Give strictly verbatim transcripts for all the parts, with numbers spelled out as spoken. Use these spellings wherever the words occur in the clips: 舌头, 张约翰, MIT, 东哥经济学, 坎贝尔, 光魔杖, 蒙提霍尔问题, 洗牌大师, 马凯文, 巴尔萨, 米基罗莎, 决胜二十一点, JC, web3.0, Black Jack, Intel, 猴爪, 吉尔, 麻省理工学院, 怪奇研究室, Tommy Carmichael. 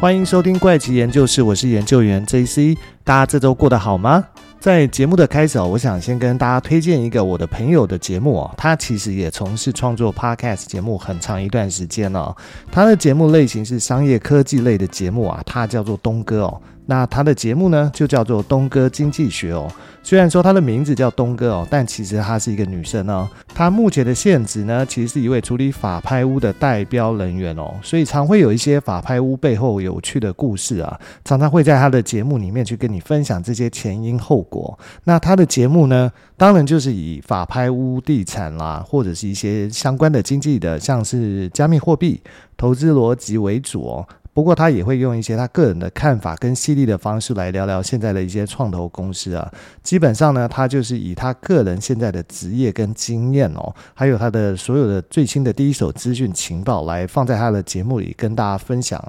欢迎收听怪奇研究室，我是研究员 J C。 大家这周过得好吗？在节目的开始，我想先跟大家推荐一个我的朋友的节目哦，他其实也从事创作 podcast 节目很长一段时间哦。他的节目类型是商业科技类的节目啊，他叫做东哥哦。那他的节目呢，就叫做东哥经济学哦。虽然说他的名字叫东哥哦，但其实他是一个女生哦。他目前的现职呢，其实是一位处理法拍屋的代标人员哦，所以常会有一些法拍屋背后有趣的故事啊，常常会在他的节目里面去跟你分享这些前因后果。那他的节目呢，当然就是以法拍屋地产啦，或者是一些相关的经济的，像是加密货币投资逻辑为主哦。不过他也会用一些他个人的看法跟犀利的方式来聊聊现在的一些创投公司啊。基本上呢，他就是以他个人现在的职业跟经验哦，还有他的所有的最新的第一手资讯情报来放在他的节目里跟大家分享。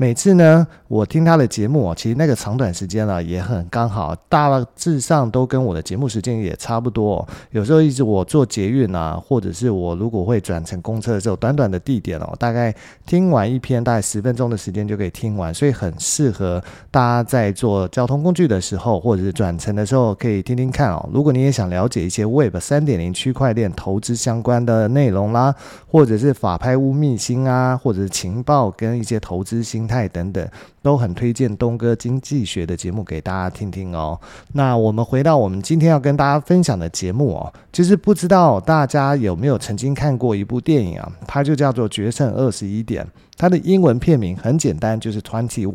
每次呢，我听他的节目哦，其实那个长短时间啊也很刚好，大致上都跟我的节目时间也差不多哦。有时候一直我坐捷运啊，或者是我如果会转乘公车的时候，短短的地点哦，大概听完一篇大概十分钟的时间时间就可以听完，所以很适合大家在做交通工具的时候，或者是转乘的时候可以听听看哦。如果你也想了解一些 web 三点零 区块链投资相关的内容啦，或者是法拍屋秘辛啊，或者是情报跟一些投资心态等等，都很推荐东哥经济学的节目给大家听听哦。那我们回到我们今天要跟大家分享的节目哦，就是不知道大家有没有曾经看过一部电影啊，它就叫做《决胜二十一点》，它的英文片名很简单，就是二十一。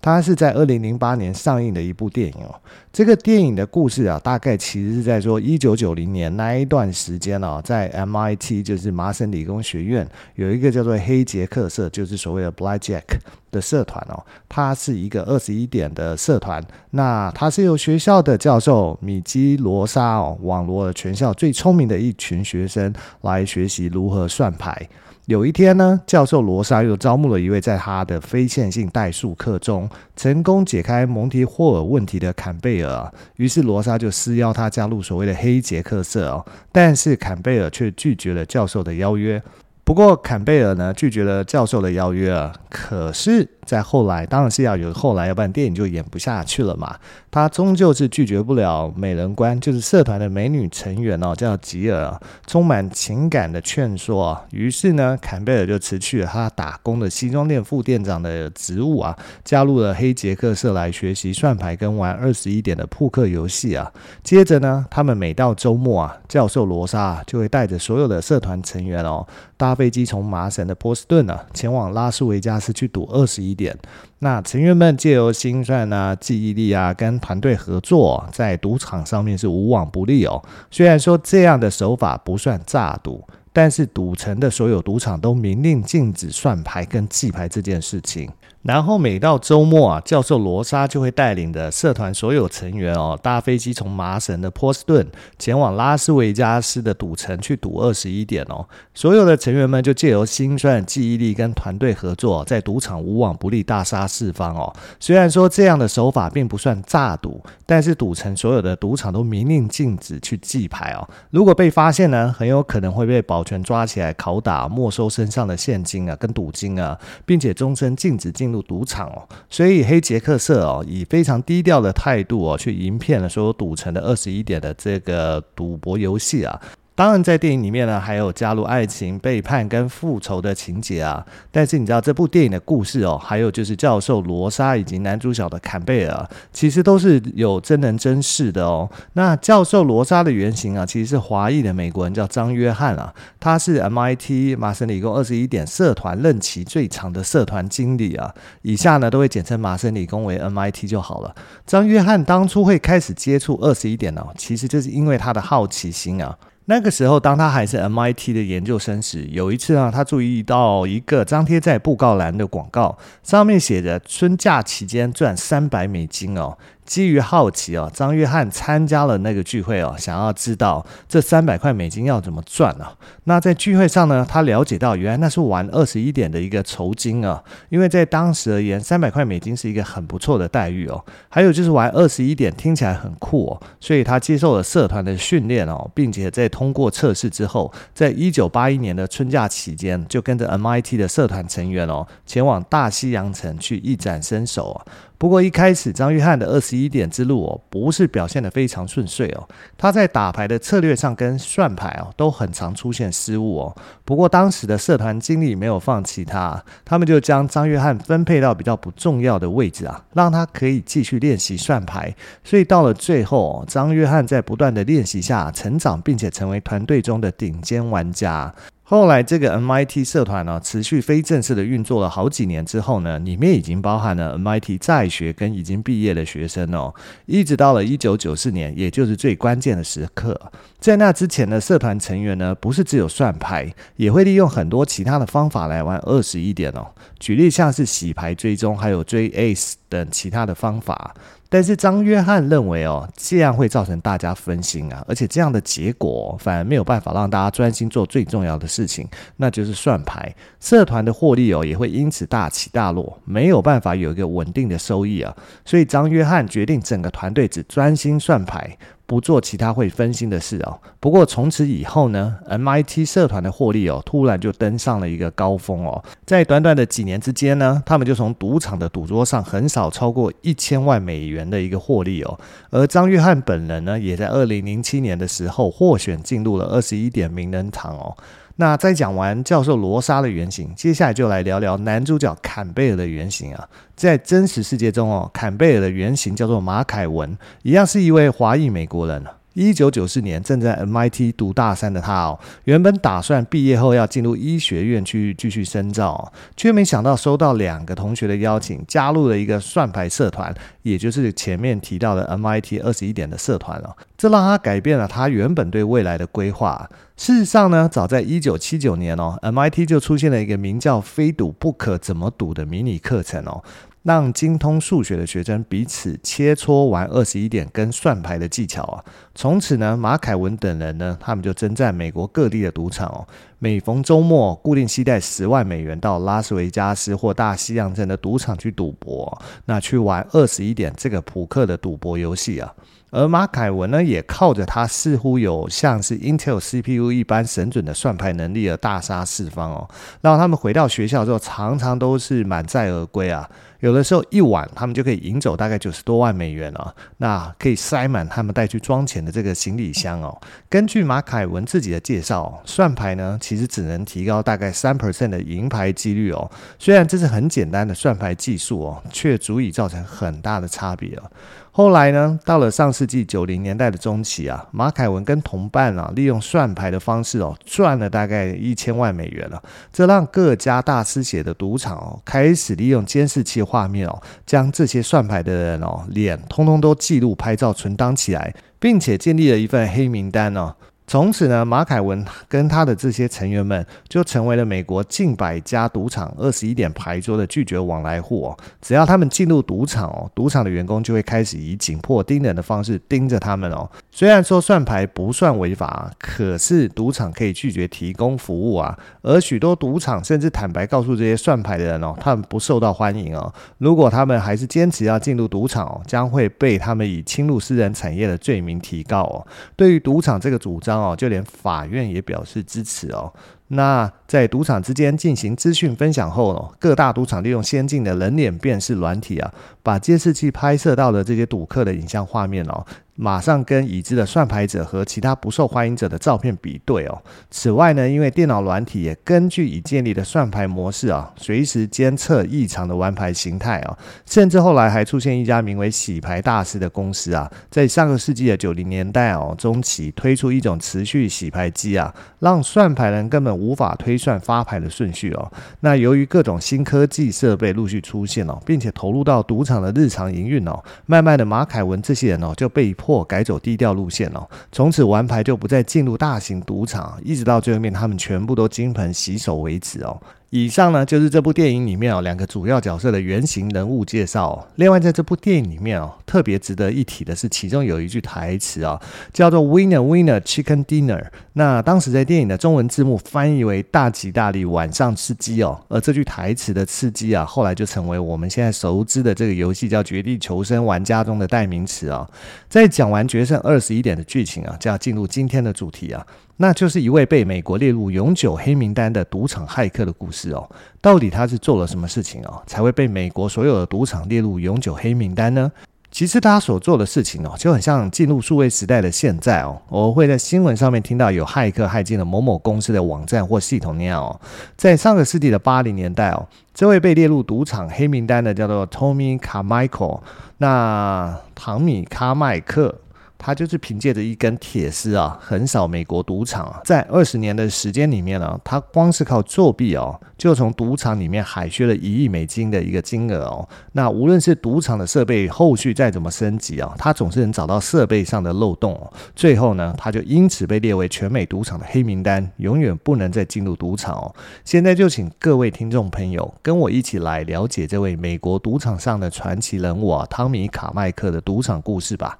它是在二零零八年上映的一部电影哦。这个电影的故事啊，大概其实是在说一九九零年那一段时间啊，在 M I T 就是麻省理工学院有一个叫做黑杰克社，就是所谓的 Black Jack 的社团哦。它是一个二十一点的社团，那它是由学校的教授米基罗莎哦，网罗了全校最聪明的一群学生来学习如何算牌。有一天呢，教授罗莎又招募了一位在他的非线性代数课中成功解开蒙提霍尔问题的坎贝尔，于是罗莎就私邀他加入所谓的黑杰克社哦，但是坎贝尔却拒绝了教授的邀约。不过坎贝尔呢拒绝了教授的邀约啊，可是在后来当然是要有后来，要不然电影就演不下去了嘛。他终究是拒绝不了美人关，就是社团的美女成员哦，叫吉尔，充满情感的劝说啊。于是呢，坎贝尔就辞去了他打工的西装店副店长的职务啊，加入了黑杰克社来学习算牌跟玩二十一点的扑克游戏啊。接着呢，他们每到周末啊，教授罗莎、啊、就会带着所有的社团成员哦，搭飞机从麻省的波士顿、啊、前往拉斯维加斯去赌二十一点。那成员们借由心算啊、记忆力啊跟团队合作、哦、在赌场上面是无往不利哦。虽然说这样的手法不算诈赌，但是赌城的所有赌场都明令禁止算牌跟记牌这件事情。然后每到周末啊，教授罗莎就会带领着社团所有成员哦，搭飞机从麻省的波士顿前往拉斯维加斯的赌城去赌二十一点哦。所有的成员们就借由心算、记忆力跟团队合作，在赌场无往不利，大杀四方哦。虽然说这样的手法并不算诈赌，但是赌城所有的赌场都明令禁止去记牌哦。如果被发现呢，很有可能会被保全抓起来拷打，没收身上的现金啊跟赌金啊，并且终身禁止进入赌场哦。所以黑杰克社哦，以非常低调的态度哦，去迎骗了所有赌城的二十一点的这个赌博游戏啊。当然在电影里面呢，还有加入爱情、背叛跟复仇的情节啊。但是你知道这部电影的故事哦，还有就是教授罗莎以及男主角的坎贝尔，其实都是有真人真事的哦。那教授罗莎的原型啊，其实是华裔的美国人叫张约翰啊，他是 M I T 麻省理工二十一点社团任期最长的社团经理啊，以下呢都会简称麻省理工为 M I T 就好了。张约翰当初会开始接触二十一点哦，其实就是因为他的好奇心啊。那个时候当他还是 M I T 的研究生时，有一次呢，他注意到一个张贴在布告栏的广告，上面写着春假期间赚三百美金哦。基于好奇啊，张约翰参加了那个聚会啊，想要知道这三百块美金要怎么赚啊。那在聚会上呢，他了解到原来那是玩二十一点的一个酬金啊，因为在当时而言，三百块美金是一个很不错的待遇哦。还有就是玩二十一点听起来很酷哦，所以他接受了社团的训练哦，并且在通过测试之后，在一九八一年的春假期间，就跟着 M I T 的社团成员哦，前往大西洋城去一展身手啊。不过一开始张约翰的二十一点之路哦，不是表现得非常顺遂哦。他在打牌的策略上跟算牌哦，都很常出现失误哦。不过当时的社团经理没有放弃他，他们就将张约翰分配到比较不重要的位置啊，让他可以继续练习算牌。所以到了最后，张约翰在不断的练习下成长，并且成为团队中的顶尖玩家。后来这个 M I T 社团呢、啊，持续非正式的运作了好几年之后呢，里面已经包含了 M I T 在学跟已经毕业的学生哦，一直到了一九九四年，也就是最关键的时刻。在那之前的社团成员呢，不是只有算牌，也会利用很多其他的方法来玩二十一点哦。举例像是洗牌追踪，还有追 Ace 等其他的方法。但是张约翰认为哦，这样会造成大家分心啊，而且这样的结果、哦、反而没有办法让大家专心做最重要的事情，那就是算牌。社团的获利哦，也会因此大起大落，没有办法有一个稳定的收益啊。所以张约翰决定整个团队只专心算牌，不做其他会分心的事哦。不过从此以后呢 ，M I T 社团的获利哦，突然就登上了一个高峰哦。在短短的几年之间呢，他们就从赌场的赌桌上很少超过一千万美元的一个获利哦。而张约翰本人呢，也在二零零七年的时候获选进入了二十一点名人堂哦。那在讲完教授罗莎的原型，接下来就来聊聊男主角坎贝尔的原型啊。在真实世界中哦，坎贝尔的原型叫做马凯文，一样是一位华裔美国人。一九九四年正在 M I T 读大三的他哦，原本打算毕业后要进入医学院去继续深造哦，却没想到收到两个同学的邀请，加入了一个算牌社团，也就是前面提到的 M I T 二十一点的社团哦。这让他改变了他原本对未来的规划。事实上呢，早在一九七九年哦 ，M I T 就出现了一个名叫非赌不可怎么赌的迷你课程哦，让精通数学的学生彼此切磋玩二十一点跟算牌的技巧啊。从此呢，马凯文等人呢，他们就征战美国各地的赌场哦，每逢周末固定携带十万美元到拉斯维加斯或大西洋镇的赌场去赌博，那去玩二十一点这个扑克的赌博游戏啊。而马凯文呢，也靠着他似乎有像是 Intel C P U 一般神准的算牌能力而大杀四方哦，让他们回到学校之后常常都是满载而归啊。有的时候一晚他们就可以赢走大概九十多万美元哦，那可以塞满他们带去装钱的这个行李箱哦。根据马凯文自己的介绍，算牌呢其实只能提高大概 百分之三 的赢牌几率哦，虽然这是很简单的算牌技术哦，却足以造成很大的差别哦。后来呢，到了上世纪九零年代的中期啊，马凯文跟同伴啊，利用算牌的方式哦，赚了大概一千万美元了。这让各家大师血的赌场哦，开始利用监视器画面哦，将这些算牌的人哦，脸通通都记录、拍照、存档起来，并且建立了一份黑名单哦。从此呢，马凯文跟他的这些成员们就成为了美国近百家赌场二十一点牌桌的拒绝往来户哦。只要他们进入赌场哦，赌场的员工就会开始以紧迫盯人的方式盯着他们哦。虽然说算牌不算违法，可是赌场可以拒绝提供服务啊。而许多赌场甚至坦白告诉这些算牌的人哦，他们不受到欢迎哦。如果他们还是坚持要进入赌场哦，将会被他们以侵入私人产业的罪名提告哦。对于赌场这个主张，就连法院也表示支持哦。那在赌场之间进行资讯分享后哦，各大赌场利用先进的人脸辨识软体啊，把监视器拍摄到的这些赌客的影像画面哦，马上跟已知的算牌者和其他不受欢迎者的照片比对哦。此外呢，因为电脑软体也根据已建立的算牌模式啊，随时监测异常的玩牌形态哦。甚至后来还出现一家名为洗牌大师的公司啊，在上个世纪的九零年代哦中期推出一种持续洗牌机啊，让算牌人根本无法推算发牌的顺序哦。那由于各种新科技设备陆续出现哦，并且投入到赌场的日常营运哦，慢慢的马凯文这些人哦就被迫或改走低调路线哦，从此玩牌就不再进入大型赌场，一直到最后面他们全部都金盆洗手为止哦。以上呢就是这部电影里面哦两个主要角色的原型人物介绍哦。另外在这部电影里面哦特别值得一提的是，其中有一句台词哦叫做 Winner Winner Chicken Dinner， 那当时在电影的中文字幕翻译为大吉大利晚上吃鸡哦，而这句台词的吃鸡啊后来就成为我们现在熟知的这个游戏叫绝地求生玩家中的代名词哦。在讲完决胜二十一点的剧情啊，就要进入今天的主题啊，那就是一位被美国列入永久黑名单的赌场骇客的故事哦。到底他是做了什么事情哦，才会被美国所有的赌场列入永久黑名单呢？其实他所做的事情哦，就很像进入数位时代的现在哦，我会在新闻上面听到有骇客骇进了某某公司的网站或系统那样哦。在上个世纪的八十年代哦，这位被列入赌场黑名单的叫做 Tommy Carmichael， 那唐米卡麦克。他就是凭借着一根铁丝啊，横扫美国赌场啊，在二十年的时间里面呢、啊，他光是靠作弊哦，就从赌场里面海削了一亿美金的一个金额哦。那无论是赌场的设备后续再怎么升级啊，他总是能找到设备上的漏洞、哦。最后呢，他就因此被列为全美赌场的黑名单，永远不能再进入赌场哦。现在就请各位听众朋友跟我一起来了解这位美国赌场上的传奇人物啊，汤米·卡麦克的赌场故事吧。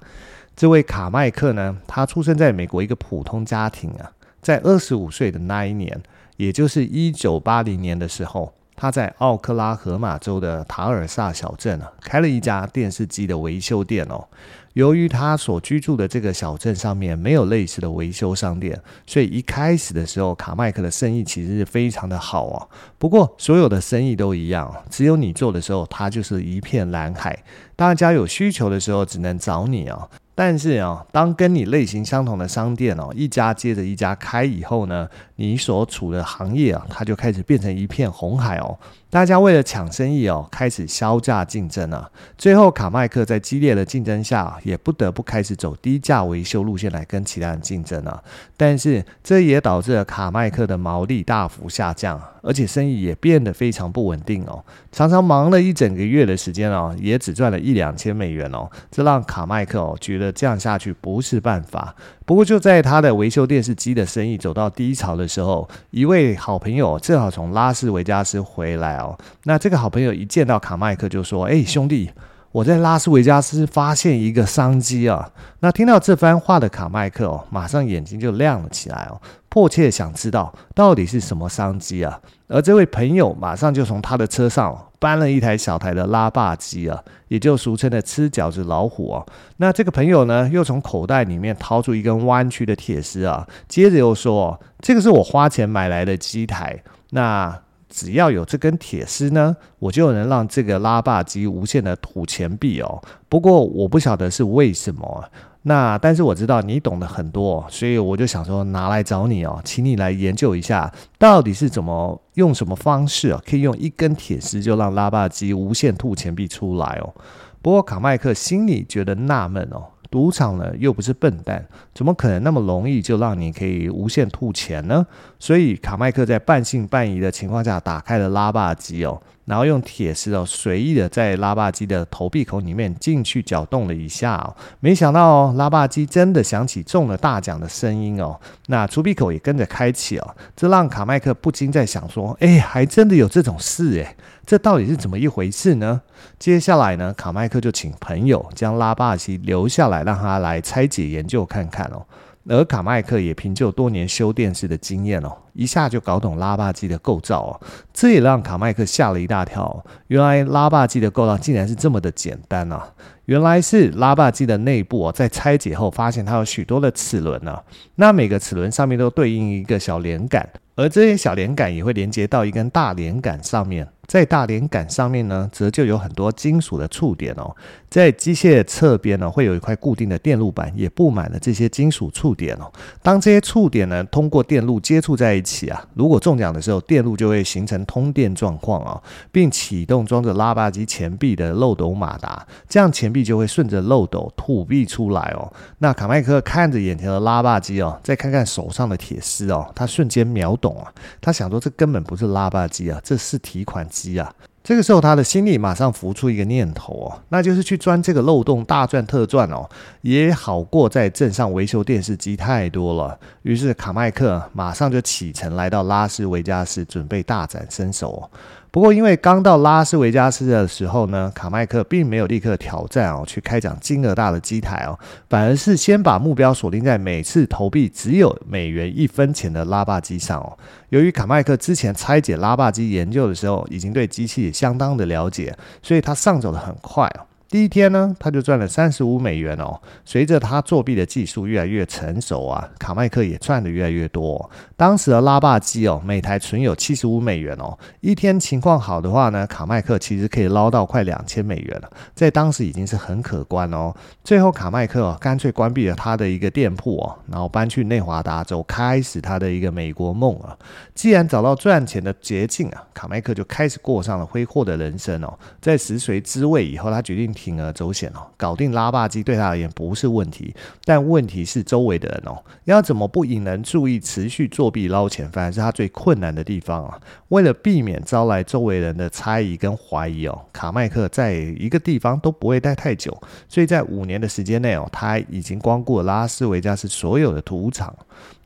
这位卡麦克呢，他出生在美国一个普通家庭啊，在二十五岁的那一年，也就是一九八零年的时候，他在奥克拉荷马州的塔尔萨小镇啊，开了一家电视机的维修店哦。由于他所居住的这个小镇上面没有类似的维修商店，所以一开始的时候卡麦克的生意其实是非常的好哦。不过所有的生意都一样，只有你做的时候它就是一片蓝海，大家有需求的时候只能找你哦。但是啊，当跟你类型相同的商店哦，一家接着一家开以后呢，你所处的行业啊，它就开始变成一片红海哦。大家为了抢生意哦，开始削价竞争啊。最后，卡麦克在激烈的竞争下，也不得不开始走低价维修路线来跟其他人竞争啊。但是这也导致了卡麦克的毛利大幅下降，而且生意也变得非常不稳定哦。常常忙了一整个月的时间哦，也只赚了一两千美元哦。这让卡麦克哦觉得这样下去不是办法。不过就在他的维修电视机的生意走到低潮的时候，一位好朋友正好从拉斯维加斯回来哦。那这个好朋友一见到卡麦克就说：哎、欸、兄弟，我在拉斯维加斯发现一个商机啊。那听到这番话的卡麦克哦，马上眼睛就亮了起来哦，迫切想知道到底是什么商机啊。而这位朋友马上就从他的车上、哦、搬了一台小台的拉霸机啊，也就俗称的吃饺子老虎哦。那这个朋友呢，又从口袋里面掏出一根弯曲的铁丝啊，接着又说、哦、这个是我花钱买来的机台，那只要有这根铁丝呢，我就能让这个拉霸机无限的吐钱币哦。不过我不晓得是为什么，那但是我知道你懂得很多，所以我就想说拿来找你哦，请你来研究一下到底是怎么用什么方式、哦、可以用一根铁丝就让拉霸机无限吐钱币出来哦。不过卡麦克心里觉得纳闷哦，赌场呢又不是笨蛋，怎么可能那么容易就让你可以无限吐钱呢？所以卡麦克在半信半疑的情况下打开了拉霸机哦，然后用铁丝哦随意的在拉霸机的投币口里面进去搅动了一下哦。没想到哦，拉霸机真的响起中了大奖的声音哦，那出币口也跟着开启哦。这让卡麦克不禁在想说，哎，还真的有这种事哎，这到底是怎么一回事呢？接下来呢，卡麦克就请朋友将拉霸机留下来，让他来拆解研究看看哦。而卡麦克也凭借多年修电视的经验哦，一下就搞懂拉霸机的构造哦，这也让卡麦克吓了一大跳哦。原来拉霸机的构造竟然是这么的简单啊！原来是拉霸机的内部哦，在拆解后发现它有许多的齿轮啊，那每个齿轮上面都对应一个小连杆，而这些小连杆也会连接到一根大连杆上面。在大连杆上面呢，则就有很多金属的触点哦。在机械侧边呢，会有一块固定的电路板，也布满了这些金属触点哦。当这些触点呢，通过电路接触在一起啊，如果中奖的时候，电路就会形成通电状况哦，并启动装着拉霸机钱币的漏斗马达，这样钱币就会顺着漏斗吐币出来哦。那卡麦克看着眼前的拉霸机哦，再看看手上的铁丝哦，他瞬间秒懂啊，他想说这根本不是拉霸机啊，这是提款机啊。这个时候他的心里马上浮出一个念头哦，那就是去钻这个漏洞大赚特赚哦，也好过在镇上维修电视机太多了。于是卡麦克马上就启程来到拉斯维加斯准备大展身手哦。不过因为刚到拉斯维加斯的时候呢，卡麦克并没有立刻挑战哦去开奖金额大的机台哦，反而是先把目标锁定在每次投币只有美元一分钱的拉霸机上哦。由于卡麦克之前拆解拉霸机研究的时候已经对机器相当的了解，所以他上手的很快哦。第一天呢，他就赚了三十五美元哦。随着他作弊的技术越来越成熟啊，卡麦克也赚得越来越多哦。当时的拉霸机哦，每台存有七十五美元哦。一天情况好的话呢，卡麦克其实可以捞到快两千美元了，在当时已经是很可观哦。最后卡麦克哦，干脆关闭了他的一个店铺哦，然后搬去内华达州，开始他的一个美国梦啊。既然找到赚钱的捷径啊，卡麦克就开始过上了挥霍的人生哦。在食髓知味以后，他决定铤而走险哦，搞定拉霸机对他而言不是问题，但问题是周围的人哦，要怎么不引人注意，持续作弊捞钱，反而是他最困难的地方啊。为了避免招来周围人的猜疑跟怀疑哦，卡麦克在一个地方都不会待太久，所以在五年的时间内哦，他已经光顾了拉斯维加斯所有的赌场。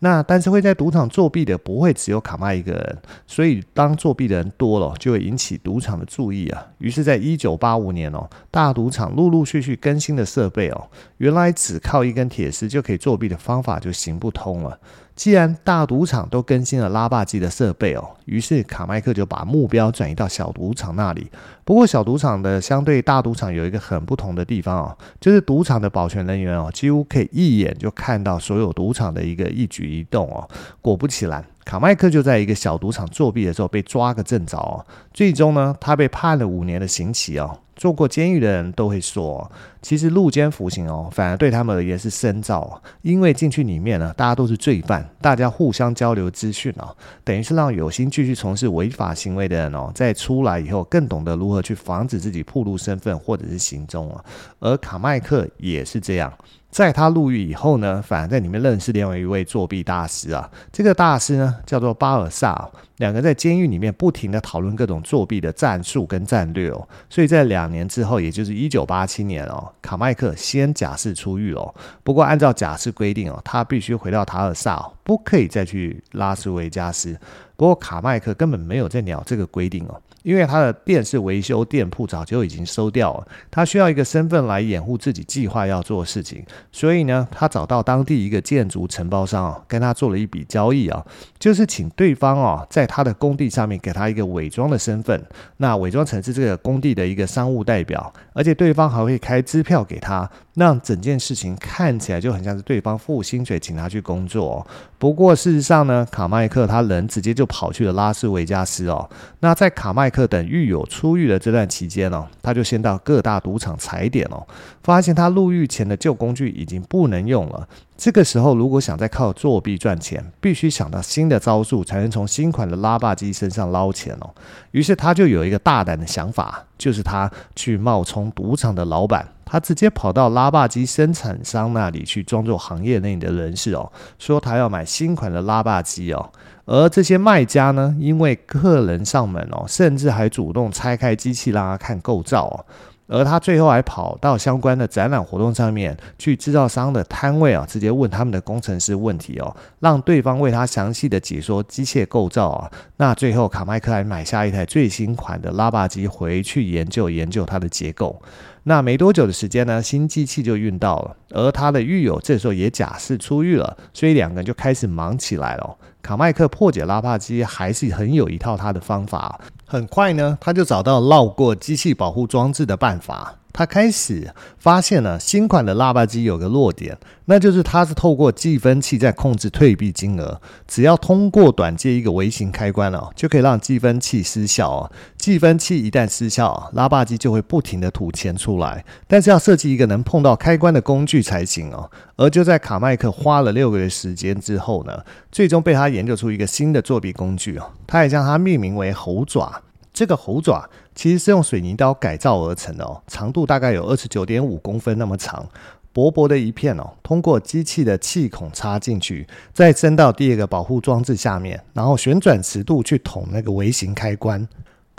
那但是会在赌场作弊的不会只有卡麦一个人，所以当作弊的人多了，就会引起赌场的注意啊。于是，在一九八五年哦，大赌场陆陆续续更新的设备哦，原来只靠一根铁丝就可以作弊的方法就行不通了。既然大赌场都更新了拉霸机的设备哦，于是卡麦克就把目标转移到小赌场那里。不过小赌场的相对大赌场有一个很不同的地方哦，就是赌场的保全人员哦，几乎可以一眼就看到所有赌场的一个一举一动哦。果不其然，卡麦克就在一个小赌场作弊的时候被抓个正着哦。最终呢，他被判了五年的刑期哦。做过监狱的人都会说、哦，其实入监服刑哦，反而对他们而言是深造、哦，因为进去里面呢，大家都是罪犯，大家互相交流资讯哦，等于是让有心继续从事违法行为的人哦，在出来以后更懂得如何去防止自己暴露身份或者是行踪啊。而卡麦克也是这样。在他入狱以后呢，反而在里面认识另外一位作弊大师啊，这个大师呢叫做巴尔萨、哦，两个在监狱里面不停的讨论各种作弊的战术跟战略哦，所以在两年之后，也就是一九八七年哦，卡麦克先假释出狱哦，不过按照假释规定哦，他必须回到塔尔萨哦，不可以再去拉斯维加斯。不过卡麦克根本没有在鸟这个规定哦，因为他的电视维修店铺早就已经收掉了，他需要一个身份来掩护自己计划要做的事情，所以呢，他找到当地一个建筑承包商哦，跟他做了一笔交易哦，就是请对方哦，在他的工地上面给他一个伪装的身份，那伪装成是这个工地的一个商务代表，而且对方还会开支票给他，让整件事情看起来就很像是对方付薪水请他去工作哦。不过事实上呢，卡麦克他人直接就跑去了拉斯维加斯哦。那在卡麦克等狱友出狱的这段期间哦，他就先到各大赌场踩点哦，发现他入狱前的旧工具已经不能用了。这个时候如果想再靠作弊赚钱，必须想到新的招数，才能从新款的拉霸机身上捞钱哦。于是他就有一个大胆的想法，就是他去冒充赌场的老板，他直接跑到拉霸机生产商那里去，装作行业内的人士哦，说他要买新款的拉霸机哦。而这些卖家呢，因为客人上门哦，甚至还主动拆开机器让他看构造哦。而他最后还跑到相关的展览活动上面，去制造商的摊位啊，直接问他们的工程师问题哦，让对方为他详细的解说机械构造啊。那最后卡麦克还买下一台最新款的拉霸机回去研究研究它的结构。那没多久的时间呢，新机器就运到了，而他的狱友这时候也假释出狱了，所以两个人就开始忙起来了哦。卡麦克破解拉霸机还是很有一套他的方法，很快呢，他就找到绕过机器保护装置的办法。他开始发现了新款的拉霸机有个弱点，那就是它是透过计分器在控制退币金额，只要通过短接一个微型开关哦，就可以让计分器失效哦。计分器一旦失效哦，拉霸机就会不停的吐钱出来，但是要设计一个能碰到开关的工具才行哦。而就在卡麦克花了六个月时间之后呢，最终被他研究出一个新的作弊工具哦，他也将它命名为猴爪。这个猴爪其实是用水泥刀改造而成的哦，长度大概有 二十九点五公分那么长，薄薄的一片哦，通过机器的气孔插进去，再伸到第二个保护装置下面，然后旋转十度去捅那个微型开关。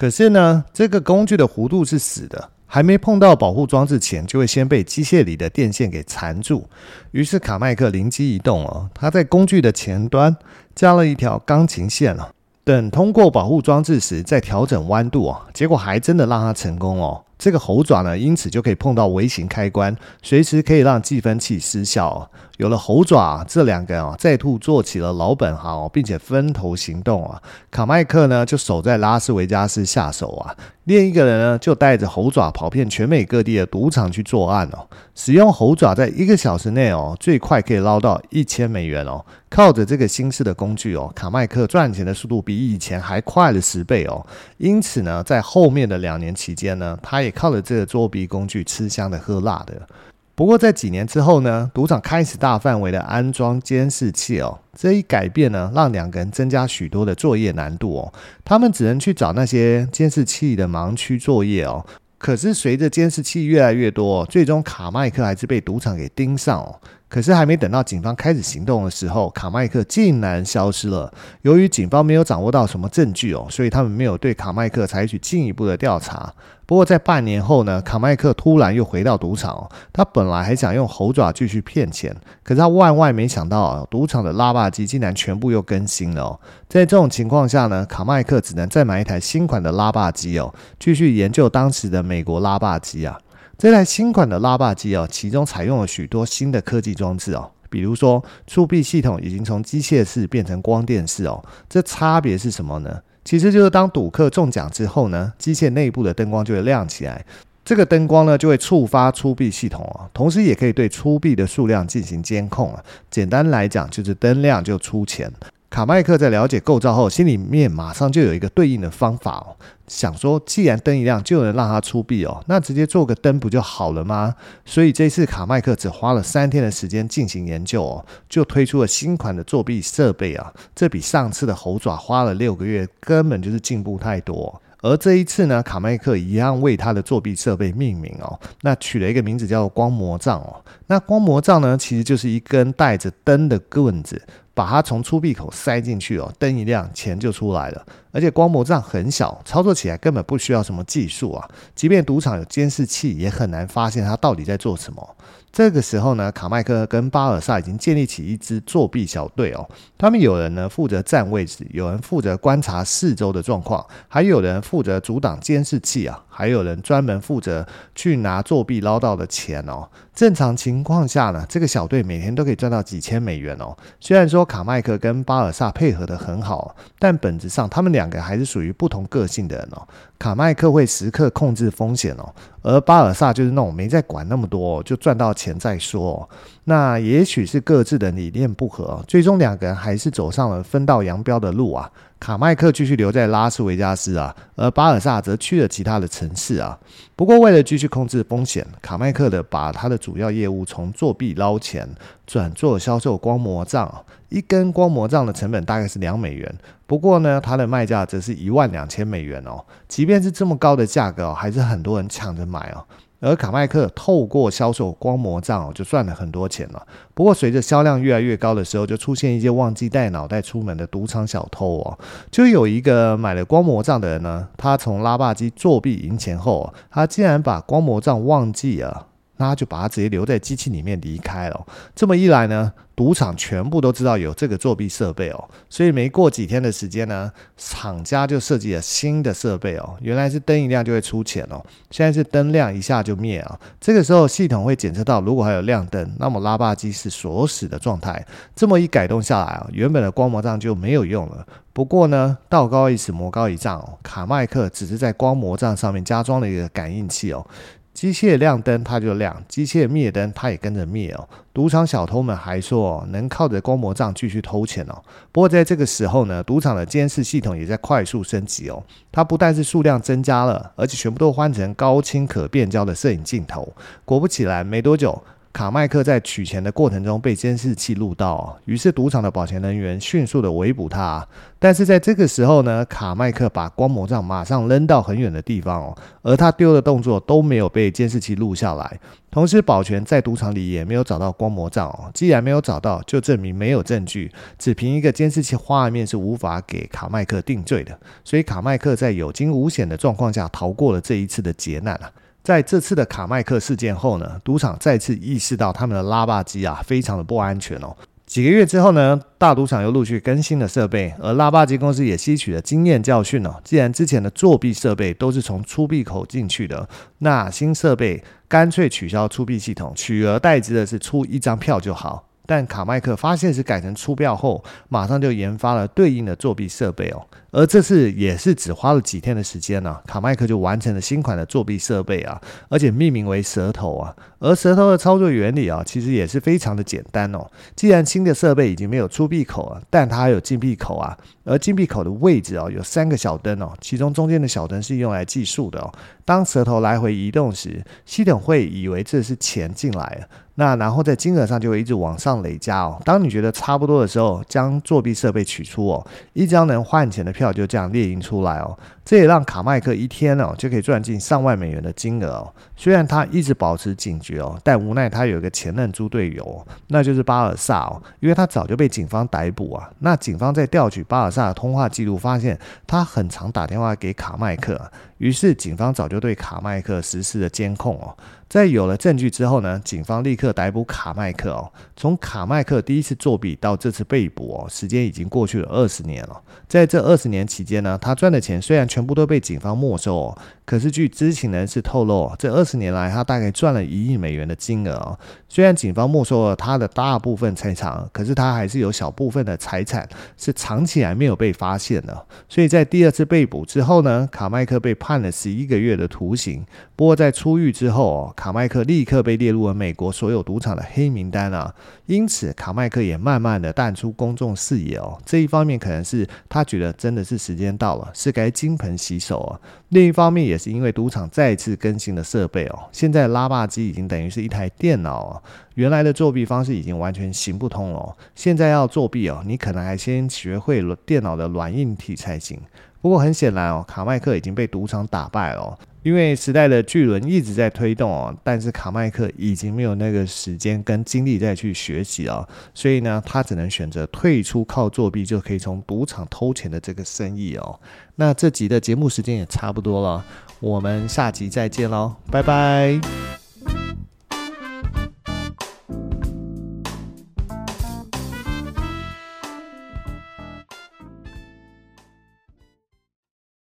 可是呢，这个工具的弧度是死的，还没碰到保护装置前，就会先被机械里的电线给缠住。于是卡麦克灵机一动哦，他在工具的前端加了一条钢琴线了、哦。等通过保护装置时，再调整弯度哦。结果还真的让他成功哦。这个猴爪呢，因此就可以碰到微型开关，随时可以让计分器失效、哦。有了猴爪，这两个人哦，再度做起了老本行、哦，并且分头行动啊。卡麦克呢，就守在拉斯维加斯下手啊。另一个人呢，就带着猴爪跑遍全美各地的赌场去作案哦。使用猴爪在一个小时内哦，最快可以捞到一千美元哦。靠着这个新式的工具哦，卡麦克赚钱的速度比以前还快了十倍哦。因此呢，在后面的两年期间呢，他也靠着这个作弊工具吃香的喝辣的。不过在几年之后呢，赌场开始大范围的安装监视器哦。这一改变呢，让两个人增加许多的作业难度哦。他们只能去找那些监视器的盲区作业哦。可是随着监视器越来越多，最终卡麦克还是被赌场给盯上哦。可是还没等到警方开始行动的时候，卡麦克竟然消失了。由于警方没有掌握到什么证据哦，所以他们没有对卡麦克采取进一步的调查。不过在半年后呢，卡麦克突然又回到赌场、哦、他本来还想用猴爪继续骗钱，可是他万万没想到、哦、赌场的拉霸机竟然全部又更新了、哦、在这种情况下呢，卡麦克只能再买一台新款的拉霸机哦，继续研究当时的美国拉霸机啊。这台新款的拉霸机、哦、其中采用了许多新的科技装置、哦、比如说触壁系统已经从机械式变成光电式、哦、这差别是什么呢？其实就是当赌客中奖之后呢，机械内部的灯光就会亮起来，这个灯光呢就会触发出币系统、哦、同时也可以对出币的数量进行监控、啊、简单来讲就是灯亮就出钱。卡麦克在了解构造后，心里面马上就有一个对应的方法、哦、想说既然灯一亮就能让它出币哦，那直接做个灯不就好了吗？所以这次卡麦克只花了三天的时间进行研究哦，就推出了新款的作弊设备啊。这比上次的猴爪花了六个月，根本就是进步太多、哦。而这一次呢，卡麦克一样为他的作弊设备命名哦，那取了一个名字叫做光魔杖哦。那光魔杖呢，其实就是一根带着灯的棍子。把它从出币口塞进去哦，灯一亮钱就出来了。而且光魔杖很小，操作起来根本不需要什么技术啊，即便赌场有监视器也很难发现它到底在做什么。这个时候呢，卡麦克跟巴尔萨已经建立起一支作弊小队哦。他们有人呢负责站位置，有人负责观察四周的状况，还有人负责阻挡监视器啊，还有人专门负责去拿作弊捞到的钱哦。正常情况下呢，这个小队每天都可以赚到几千美元哦。虽然说卡麦克跟巴尔萨配合得很好，但本质上他们两个还是属于不同个性的人哦。卡麦克会时刻控制风险哦，而巴尔萨就是那种没在管那么多、哦、就赚到钱再说、哦、那也许是各自的理念不合、哦、最终两个人还是走上了分道扬镳的路啊。卡麦克继续留在拉斯维加斯啊，而巴尔萨则去了其他的城市啊。不过为了继续控制风险，卡麦克的把他的主要业务从作弊捞钱转做销售光魔杖、哦、一根光魔杖的成本大概是两美元，不过呢，它的卖价则是一万两千美元哦。即便是这么高的价格、哦、还是很多人抢着买哦。而卡麦克透过销售光魔杖、哦、就赚了很多钱了。不过随着销量越来越高的时候，就出现一些忘记带脑袋出门的赌场小偷哦。就有一个买了光魔杖的人呢，他从拉霸机作弊赢钱后、哦、他竟然把光魔杖忘记了，那他就把它直接留在机器里面离开了、哦。这么一来呢，赌场全部都知道有这个作弊设备哦，所以没过几天的时间呢，厂家就设计了新的设备哦。原来是灯一亮就会出钱哦，现在是灯亮一下就灭啊、哦。这个时候系统会检测到，如果还有亮灯，那么拉霸机是锁死的状态。这么一改动下来啊、哦，原本的光魔杖就没有用了。不过呢，道高一尺，魔高一丈哦。卡麦克只是在光魔杖上面加装了一个感应器哦。机械亮灯它就亮，机械灭灯它也跟着灭哦。赌场小偷们还说、哦、能靠着光魔杖继续偷钱哦。不过在这个时候呢，赌场的监视系统也在快速升级哦。它不但是数量增加了，而且全部都换成高清可变焦的摄影镜头。果不其然，没多久卡麦克在取钱的过程中被监视器录到，于是赌场的保全人员迅速的围捕他。但是在这个时候呢，卡麦克把光魔杖马上扔到很远的地方哦，而他丢的动作都没有被监视器录下来。同时保全在赌场里也没有找到光魔杖哦，既然没有找到，就证明没有证据，只凭一个监视器画面是无法给卡麦克定罪的。所以卡麦克在有惊无险的状况下逃过了这一次的劫难啊。在这次的卡麦克事件后呢，赌场再次意识到他们的拉霸机啊非常的不安全哦。几个月之后呢，大赌场又陆续更新了设备，而拉霸机公司也吸取了经验教训哦。既然之前的作弊设备都是从出币口进去的，那新设备干脆取消出币系统，取而代之的是出一张票就好。但卡麦克发现是改成出票后，马上就研发了对应的作弊设备哦。而这次也是只花了几天的时间啊，卡麦克就完成了新款的作弊设备啊，而且命名为舌头啊。而舌头的操作原理啊，其实也是非常的简单哦。既然新的设备已经没有出币口了，但它还有禁闭口啊。而禁闭口的位置啊，有三个小灯哦，其中中间的小灯是用来计数的哦。当舌头来回移动时，系统会以为这是钱进来了，那然后在金额上就会一直往上累加哦。当你觉得差不多的时候，将作弊设备取出哦，一张能换钱的票就这样列印出来哦。这也让卡麦克一天哦就可以赚进上万美元的金额哦。虽然他一直保持警觉哦，但无奈他有一个前任猪队友哦，那就是巴尔萨哦，因为他早就被警方逮捕啊。那警方在调取巴尔萨的通话记录，发现他很常打电话给卡麦克，于是警方早就对卡麦克实施了监控哦。在有了证据之后呢，警方立刻逮捕卡麦克哦。从卡麦克第一次作弊到这次被捕哦，时间已经过去了二十年了。在这二十年期间呢，他赚的钱虽然全部都被警方没收哦，可是据知情人士透露，这二十年来他大概赚了一亿美元的金额哦。虽然警方没收了他的大部分财产，可是他还是有小部分的财产是藏起来没有被发现的。所以在第二次被捕之后呢，卡麦克被判了十一个月的徒刑。不过在出狱之后哦，卡麦克立刻被列入了美国所有赌场的黑名单啊，因此卡麦克也慢慢的淡出公众视野哦。这一方面可能是他觉得真的是时间到了，是该金盆洗手哦。另一方面也是因为赌场再次更新的设备哦，现在拉霸机已经等于是一台电脑哦。原来的作弊方式已经完全行不通了哦，现在要作弊哦，你可能还先学会电脑的软硬体才行。不过很显然哦，卡麦克已经被赌场打败了哦。因为时代的巨轮一直在推动哦，但是卡麦克已经没有那个时间跟精力再去学习哦，所以呢，他只能选择退出靠作弊就可以从赌场偷钱的这个生意哦。那这集的节目时间也差不多了，我们下集再见咯，拜拜。